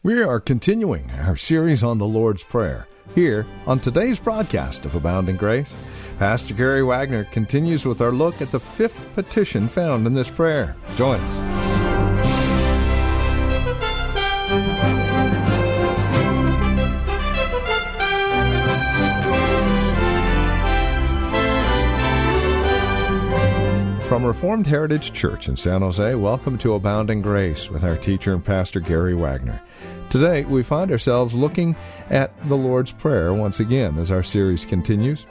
We are continuing our series on the Lord's Prayer here on today's broadcast of Abounding Grace. Pastor Gary Wagner continues with our look at the fifth petition found in this prayer. Join us. From Reformed Heritage Church in San Jose, welcome to Abounding Grace with our teacher and pastor Gary Wagner. Today, we find ourselves looking at the Lord's Prayer once again as our series continues.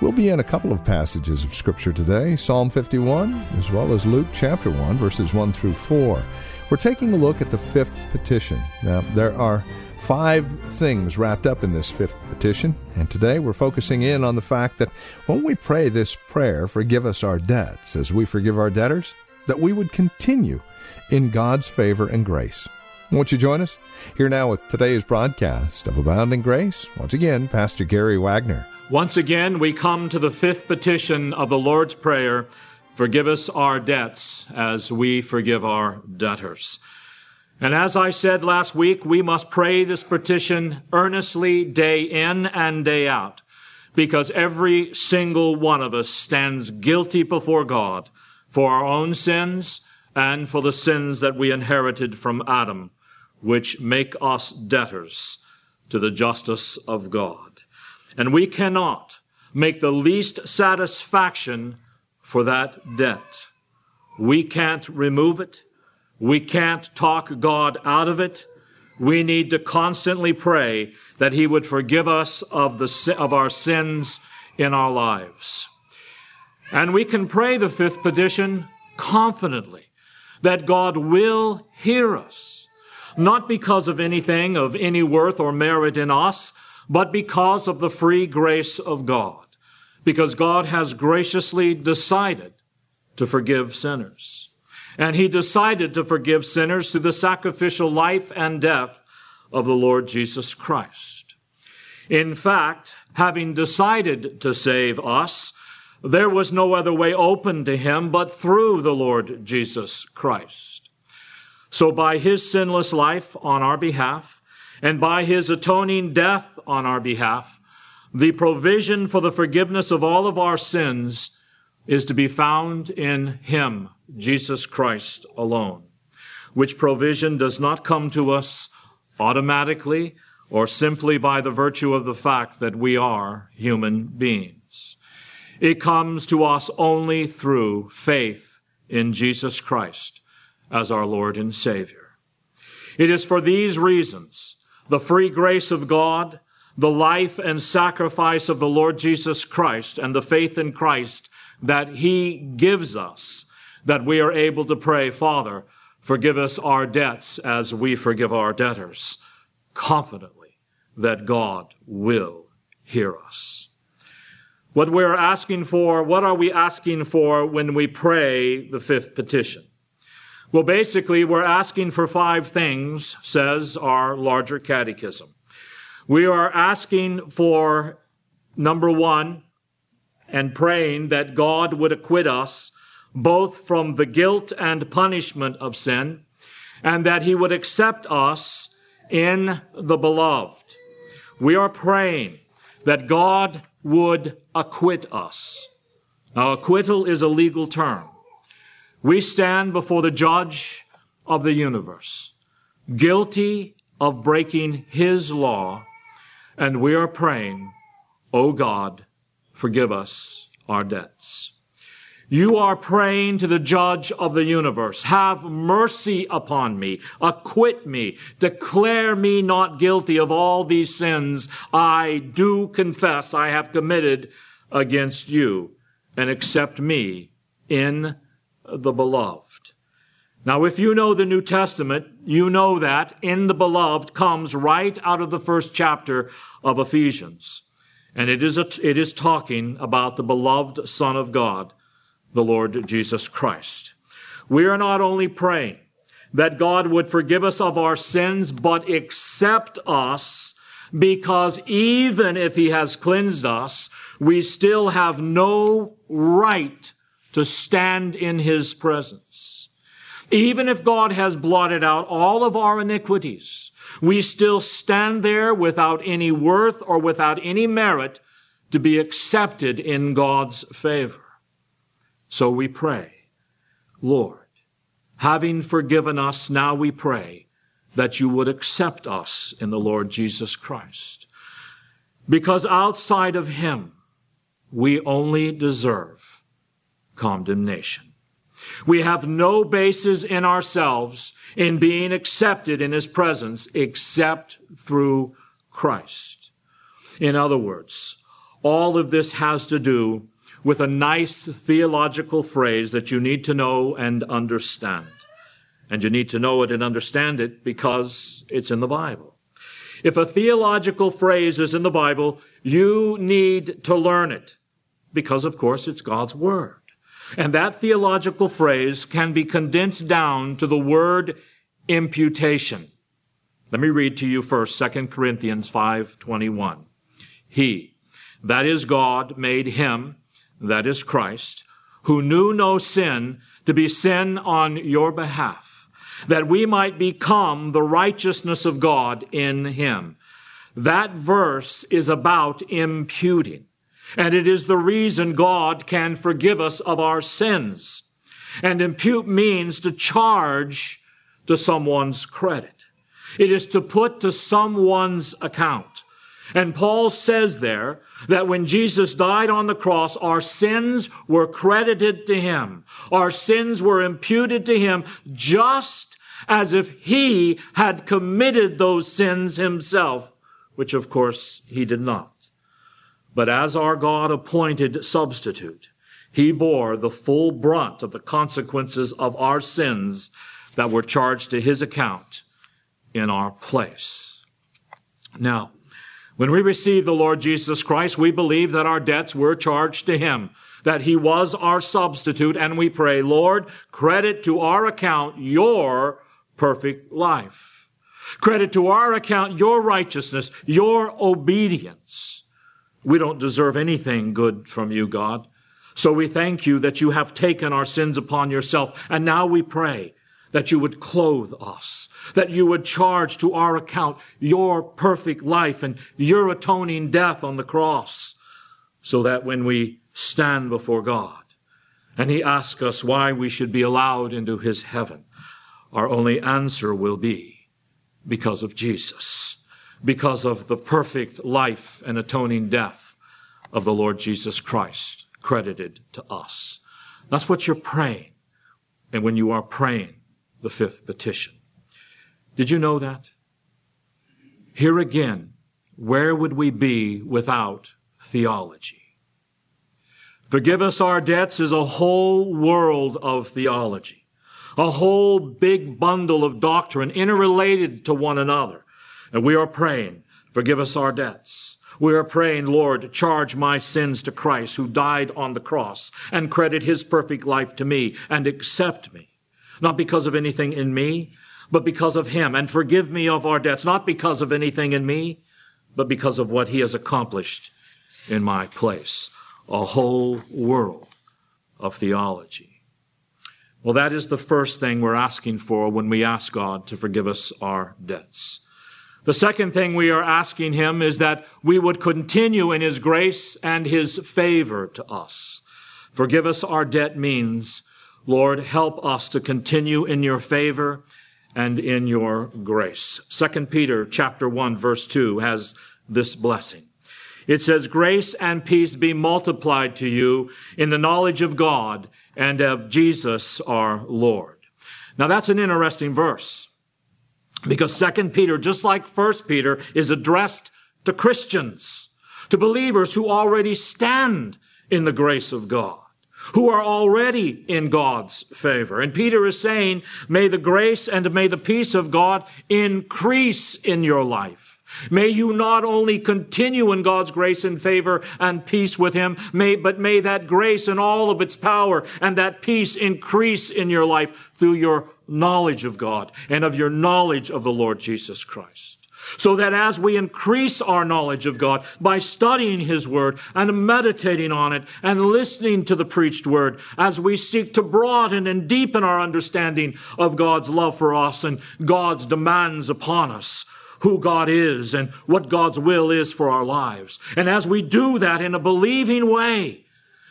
We'll be in a couple of passages of Scripture today, Psalm 51, as well as Luke chapter 1, verses 1 through 4. We're taking a look at the fifth petition. Now, there are 5 things wrapped up in this fifth petition, and today we're focusing in on the fact that when we pray this prayer, forgive us our debts, as we forgive our debtors, that we would continue in God's favor and grace. Won't you join us? Here now with today's broadcast of Abounding Grace, once again, Pastor Gary Wagner. Once again, we come to the fifth petition of the Lord's Prayer, forgive us our debts as we forgive our debtors. And as I said last week, we must pray this petition earnestly day in and day out, because every single one of us stands guilty before God for our own sins and for the sins that we inherited from Adam, which make us debtors to the justice of God. And we cannot make the least satisfaction for that debt. We can't remove it. We can't talk God out of it. We need to constantly pray that He would forgive us of our sins in our lives. And we can pray the fifth petition confidently that God will hear us. Not because of anything of any worth or merit in us, but because of the free grace of God, because God has graciously decided to forgive sinners. And He decided to forgive sinners through the sacrificial life and death of the Lord Jesus Christ. In fact, having decided to save us, there was no other way open to Him but through the Lord Jesus Christ. So by His sinless life on our behalf, and by His atoning death on our behalf, the provision for the forgiveness of all of our sins is to be found in Him, Jesus Christ alone, which provision does not come to us automatically or simply by the virtue of the fact that we are human beings. It comes to us only through faith in Jesus Christ as our Lord and Savior. It is for these reasons, the free grace of God, the life and sacrifice of the Lord Jesus Christ, and the faith in Christ that He gives us, that we are able to pray, Father, forgive us our debts as we forgive our debtors, confidently that God will hear us. What we are asking for, what are we asking for when we pray the fifth petition? Well, basically, we're asking for 5 things, says our larger catechism. We are asking for, number 1, and praying that God would acquit us both from the guilt and punishment of sin, and that He would accept us in the beloved. We are praying that God would acquit us. Now, acquittal is a legal term. We stand before the judge of the universe, guilty of breaking His law, and we are praying, O God, forgive us our debts. You are praying to the judge of the universe, have mercy upon me, acquit me, declare me not guilty of all these sins I do confess I have committed against you, and accept me in the beloved. Now, if you know the New Testament, you know that in the beloved comes right out of the first chapter of Ephesians. And it is talking about the beloved Son of God, the Lord Jesus Christ. We are not only praying that God would forgive us of our sins, but accept us, because even if He has cleansed us, we still have no right to stand in His presence. Even if God has blotted out all of our iniquities, we still stand there without any worth or without any merit to be accepted in God's favor. So we pray, Lord, having forgiven us, now we pray that you would accept us in the Lord Jesus Christ. Because outside of Him, we only deserve condemnation. We have no basis in ourselves in being accepted in His presence except through Christ. In other words, all of this has to do with a nice theological phrase that you need to know and understand. And you need to know it and understand it because it's in the Bible. If a theological phrase is in the Bible, you need to learn it because, of course, it's God's Word. And that theological phrase can be condensed down to the word imputation. Let me read to you first, 2 Corinthians 5:21. He, that is God, made Him, that is Christ, who knew no sin, to be sin on your behalf, that we might become the righteousness of God in Him. That verse is about imputing. And it is the reason God can forgive us of our sins. And impute means to charge to someone's credit. It is to put to someone's account. And Paul says there that when Jesus died on the cross, our sins were credited to Him. Our sins were imputed to Him just as if He had committed those sins Himself, which of course He did not. But as our God-appointed substitute, He bore the full brunt of the consequences of our sins that were charged to His account in our place. Now, when we receive the Lord Jesus Christ, we believe that our debts were charged to Him, that He was our substitute, and we pray, Lord, credit to our account your perfect life. Credit to our account your righteousness, your obedience. We don't deserve anything good from you, God. So we thank you that you have taken our sins upon yourself. And now we pray that you would clothe us, that you would charge to our account your perfect life and your atoning death on the cross, so that when we stand before God and He asks us why we should be allowed into His heaven, our only answer will be because of Jesus. Because of the perfect life and atoning death of the Lord Jesus Christ credited to us. That's what you're praying. And when you are praying the fifth petition. Did you know that? Here again, where would we be without theology? Forgive us our debts is a whole world of theology. A whole big bundle of doctrine interrelated to one another. And we are praying, forgive us our debts. We are praying, Lord, charge my sins to Christ who died on the cross and credit His perfect life to me and accept me. Not because of anything in me, but because of Him. And forgive me of our debts, not because of anything in me, but because of what He has accomplished in my place. A whole world of theology. Well, that is the first thing we're asking for when we ask God to forgive us our debts. The second thing we are asking Him is that we would continue in His grace and His favor to us. Forgive us our debt means, Lord, help us to continue in your favor and in your grace. 2 Peter chapter 1, verse 2 has this blessing. It says, grace and peace be multiplied to you in the knowledge of God and of Jesus our Lord. Now that's an interesting verse. Because 2 Peter, just like First Peter, is addressed to Christians, to believers who already stand in the grace of God, who are already in God's favor. And Peter is saying, may the grace and may the peace of God increase in your life. May you not only continue in God's grace and favor and peace with Him, but may that grace and all of its power and that peace increase in your life through your knowledge of God and of your knowledge of the Lord Jesus Christ. So that as we increase our knowledge of God by studying His Word and meditating on it and listening to the preached Word, as we seek to broaden and deepen our understanding of God's love for us and God's demands upon us, who God is and what God's will is for our lives. And as we do that in a believing way,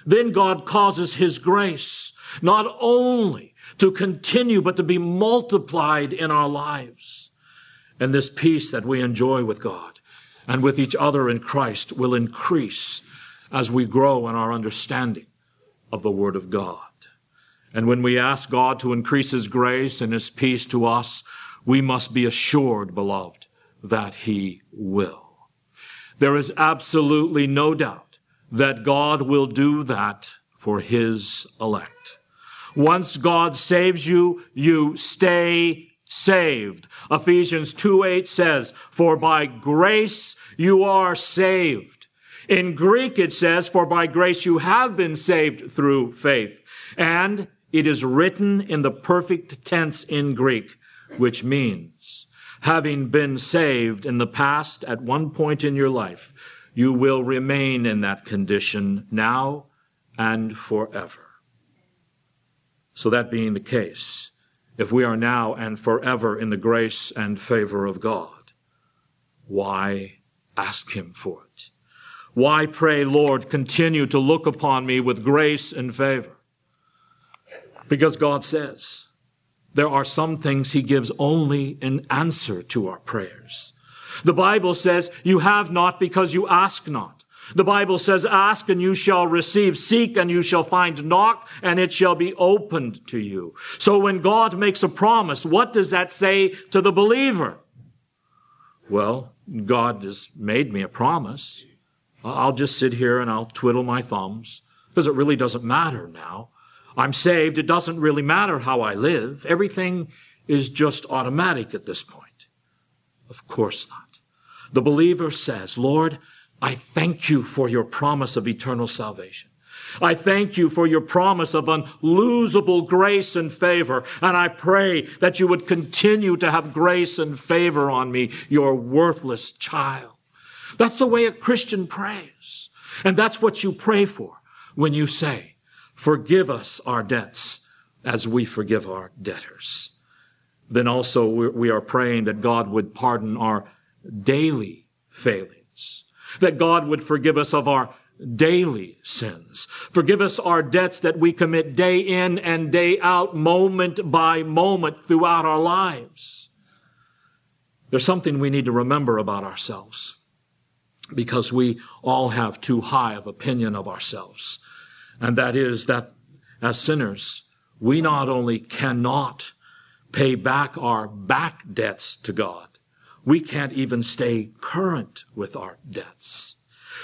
then God causes His grace not only to continue, but to be multiplied in our lives. And this peace that we enjoy with God and with each other in Christ will increase as we grow in our understanding of the Word of God. And when we ask God to increase His grace and His peace to us, we must be assured, beloved, that He will. There is absolutely no doubt that God will do that for His elect. Once God saves you, you stay saved. Ephesians 2:8 says, for by grace you are saved. In Greek it says, for by grace you have been saved through faith. And it is written in the perfect tense in Greek, which means having been saved in the past at one point in your life, you will remain in that condition now and forever. So that being the case, if we are now and forever in the grace and favor of God, why ask Him for it? Why pray, Lord, continue to look upon me with grace and favor? Because God says there are some things He gives only in answer to our prayers. The Bible says, you have not because you ask not. The Bible says, ask and you shall receive, seek and you shall find, knock and it shall be opened to you. So when God makes a promise, what does that say to the believer? Well, God has made me a promise. I'll just sit here and I'll twiddle my thumbs because it really doesn't matter now. I'm saved. It doesn't really matter how I live. Everything is just automatic at this point. Of course not. The believer says, Lord, I thank you for your promise of eternal salvation. I thank you for your promise of unlosable grace and favor. And I pray that you would continue to have grace and favor on me, your worthless child. That's the way a Christian prays. And that's what you pray for when you say, forgive us our debts as we forgive our debtors. Then also we are praying that God would pardon our daily failings, that God would forgive us of our daily sins. Forgive us our debts that we commit day in and day out, moment by moment throughout our lives. There's something we need to remember about ourselves, because we all have too high of opinion of ourselves. And that is that as sinners, we not only cannot pay back our back debts to God, we can't even stay current with our debts.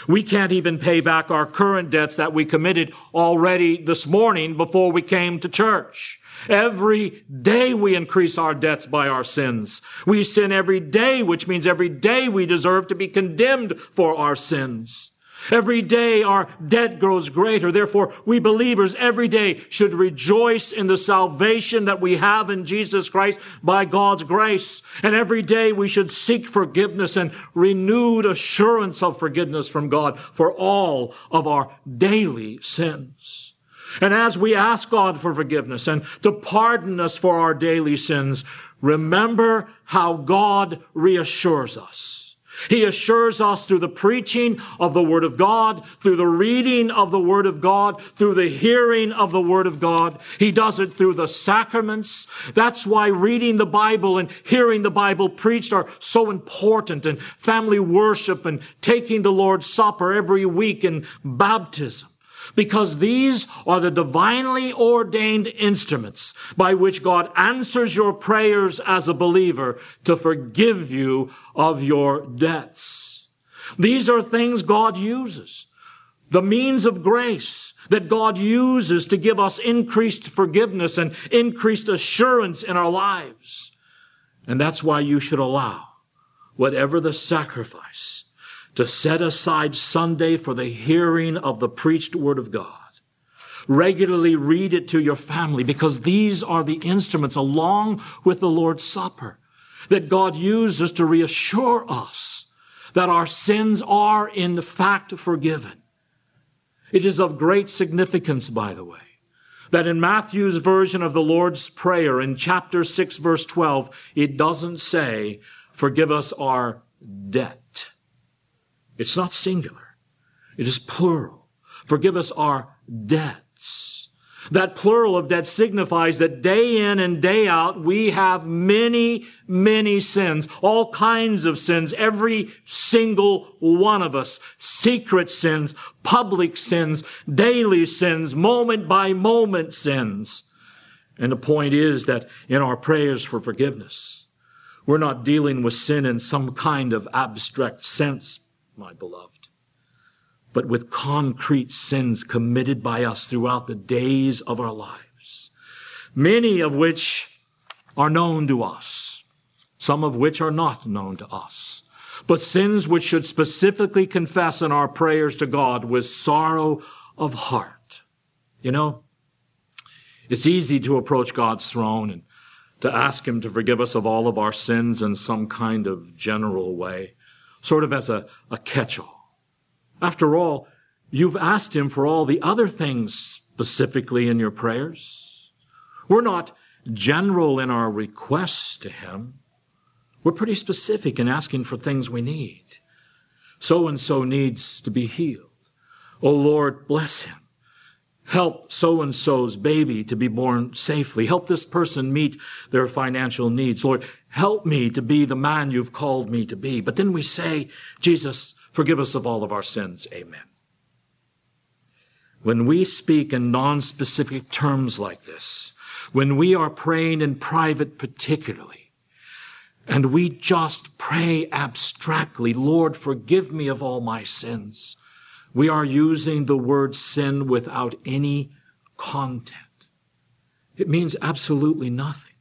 We can't even pay back our current debts that we committed already this morning before we came to church. Every day we increase our debts by our sins. We sin every day, which means every day we deserve to be condemned for our sins. Every day our debt grows greater. Therefore, we believers every day should rejoice in the salvation that we have in Jesus Christ by God's grace. And every day we should seek forgiveness and renewed assurance of forgiveness from God for all of our daily sins. And as we ask God for forgiveness and to pardon us for our daily sins, remember how God reassures us. He assures us through the preaching of the Word of God, through the reading of the Word of God, through the hearing of the Word of God. He does it through the sacraments. That's why reading the Bible and hearing the Bible preached are so important, and family worship and taking the Lord's Supper every week and baptism. Because these are the divinely ordained instruments by which God answers your prayers as a believer to forgive you of your debts. These are things God uses the means of grace that God uses to give us increased forgiveness and increased assurance in our lives. And that's why you should allow whatever the sacrifice to set aside Sunday for the hearing of the preached Word of God. Regularly read it to your family, because these are the instruments, along with the Lord's Supper, that God uses to reassure us that our sins are in fact forgiven. It is of great significance, by the way, that in Matthew's version of the Lord's Prayer, in chapter 6, verse 12, it doesn't say, "Forgive us our debt." It's not singular. It is plural. Forgive us our debts. That plural of debt signifies that day in and day out, we have many, many sins, all kinds of sins, every single one of us. Secret sins, public sins, daily sins, moment by moment sins. And the point is that in our prayers for forgiveness, we're not dealing with sin in some kind of abstract sense, my beloved, but with concrete sins committed by us throughout the days of our lives, many of which are known to us, some of which are not known to us, but sins which should specifically confess in our prayers to God with sorrow of heart. You know, it's easy to approach God's throne and to ask Him to forgive us of all of our sins in some kind of general way, sort of as a catch-all. After all, you've asked Him for all the other things specifically in your prayers. We're not general in our requests to Him. We're pretty specific in asking for things we need. So-and-so needs to be healed. Oh, Lord, bless him. Help so-and-so's baby to be born safely. Help this person meet their financial needs. Lord, help me to be the man you've called me to be. But then we say, Jesus, forgive us of all of our sins. Amen. When we speak in non-specific terms like this, when we are praying in private particularly, and we just pray abstractly, Lord, forgive me of all my sins, we are using the word sin without any content. It means absolutely nothing.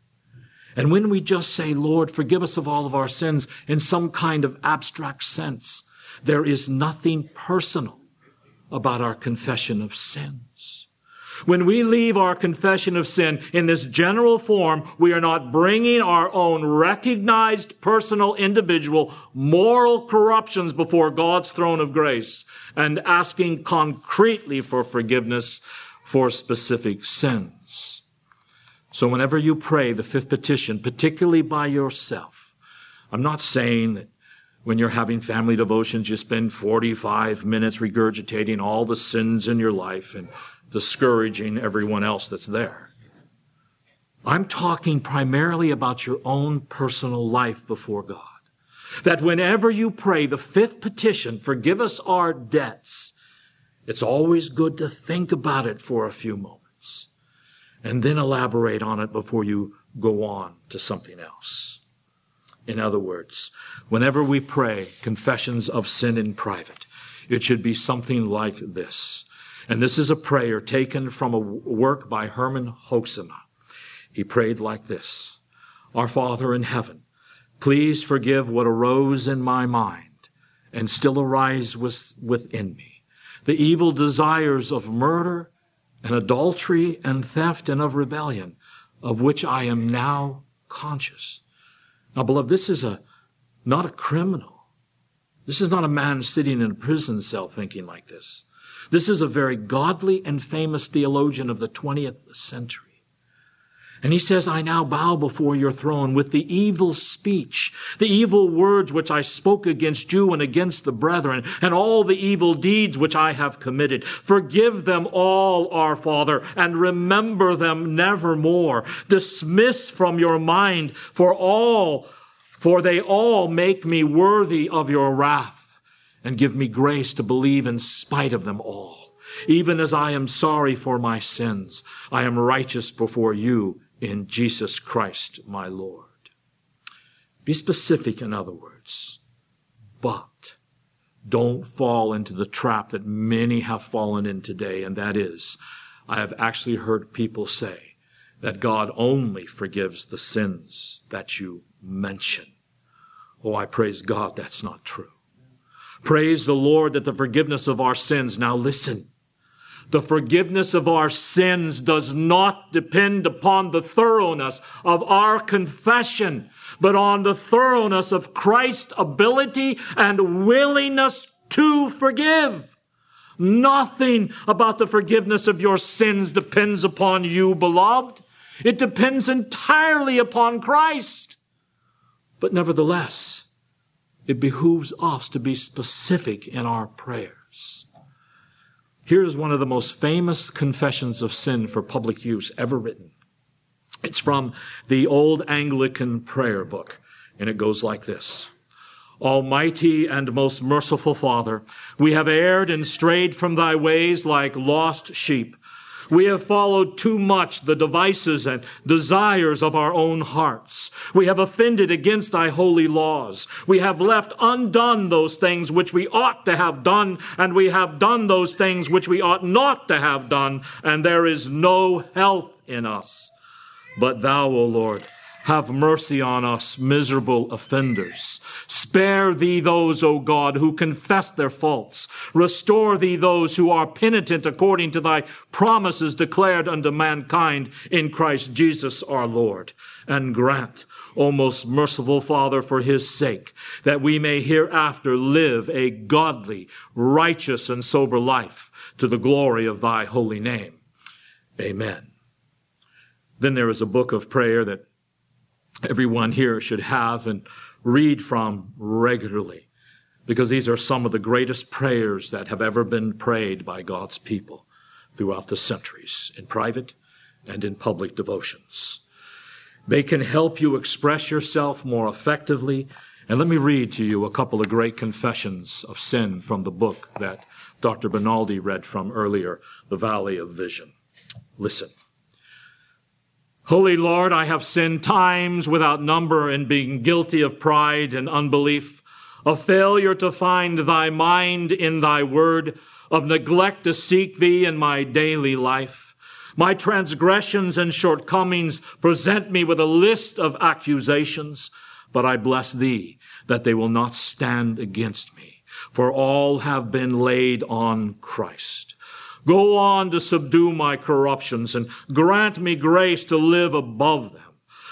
And when we just say, Lord, forgive us of all of our sins, in some kind of abstract sense, there is nothing personal about our confession of sins. When we leave our confession of sin in this general form, we are not bringing our own recognized personal individual moral corruptions before God's throne of grace and asking concretely for forgiveness for specific sins. So whenever you pray the fifth petition, particularly by yourself, I'm not saying that when you're having family devotions, you spend 45 minutes regurgitating all the sins in your life and discouraging everyone else that's there. I'm talking primarily about your own personal life before God. That whenever you pray the fifth petition, forgive us our debts, it's always good to think about it for a few moments and then elaborate on it before you go on to something else. In other words, whenever we pray confessions of sin in private, it should be something like this. And this is a prayer taken from a work by Herman Hoxema. He prayed like this: Our Father in heaven, please forgive what arose in my mind and still arise within me, the evil desires of murder and adultery and theft and of rebellion, of which I am now conscious. Now, beloved, this is not a criminal. This is not a man sitting in a prison cell thinking like this. This is a very godly and famous theologian of the 20th century. And he says, I now bow before your throne with the evil speech, the evil words which I spoke against you and against the brethren, and all the evil deeds which I have committed. Forgive them all, our Father, and remember them nevermore. Dismiss from your mind for they all make me worthy of your wrath. And give me grace to believe in spite of them all. Even as I am sorry for my sins, I am righteous before you in Jesus Christ, my Lord. Be specific, in other words, but Don't fall into the trap that many have fallen in today, and that is, I have actually heard people say that God only forgives the sins that you mention. Oh, I praise God that's not true. Praise the Lord that the forgiveness of our sins, now listen, the forgiveness of our sins does not depend upon the thoroughness of our confession, but on the thoroughness of Christ's ability and willingness to forgive. Nothing about the forgiveness of your sins depends upon you, beloved. It depends entirely upon Christ. But nevertheless, it behooves us to be specific in our prayers. Here's one of the most famous confessions of sin for public use ever written. It's from the old Anglican prayer book, and it goes like this. Almighty and most merciful Father, we have erred and strayed from thy ways like lost sheep. We have followed too much the devices and desires of our own hearts. We have offended against thy holy laws. We have left undone those things which we ought to have done, and we have done those things which we ought not to have done, and there is no health in us. But thou, O Lord, have mercy on us, miserable offenders. Spare thee those, O God, who confess their faults. Restore thee those who are penitent according to thy promises declared unto mankind in Christ Jesus our Lord. And grant, O most merciful Father, for his sake, that we may hereafter live a godly, righteous, and sober life to the glory of thy holy name. Amen. Then there is a book of prayer that everyone here should have and read from regularly, because these are some of the greatest prayers that have ever been prayed by God's people throughout the centuries, in private and in public devotions. They can help you express yourself more effectively. And let me read to you a couple of great confessions of sin from the book that Dr. Rinaldi read from earlier, The Valley of Vision. Listen. Holy Lord, I have sinned times without number in being guilty of pride and unbelief, of failure to find thy mind in thy word, of neglect to seek thee in my daily life. My transgressions and shortcomings present me with a list of accusations, but I bless thee that they will not stand against me, for all have been laid on Christ. Go on to subdue my corruptions and grant me grace to live above them.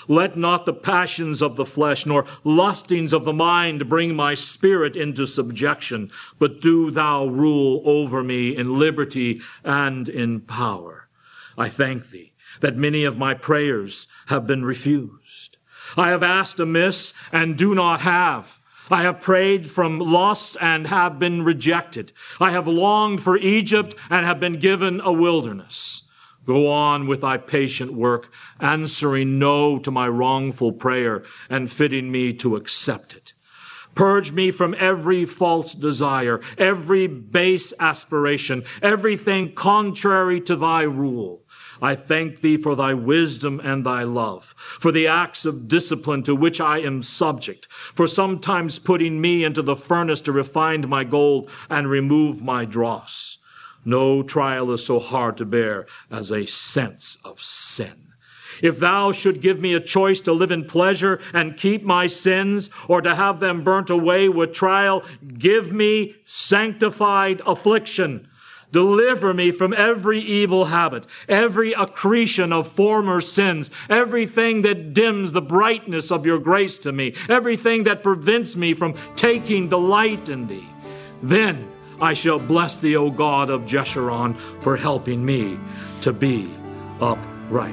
Let not the passions of the flesh nor lustings of the mind bring my spirit into subjection, but do thou rule over me in liberty and in power. I thank thee that many of my prayers have been refused. I have asked amiss and do not have. I have prayed from lust and have been rejected. I have longed for Egypt and have been given a wilderness. Go on with thy patient work, answering no to my wrongful prayer and fitting me to accept it. Purge me from every false desire, every base aspiration, everything contrary to thy rule. I thank thee for thy wisdom and thy love, for the acts of discipline to which I am subject, for sometimes putting me into the furnace to refine my gold and remove my dross. No trial is so hard to bear as a sense of sin. If thou should give me a choice to live in pleasure and keep my sins, or to have them burnt away with trial, give me sanctified affliction. Deliver me from every evil habit, every accretion of former sins, everything that dims the brightness of your grace to me, everything that prevents me from taking delight in thee. Then I shall bless thee, O God of Jeshurun, for helping me to be upright.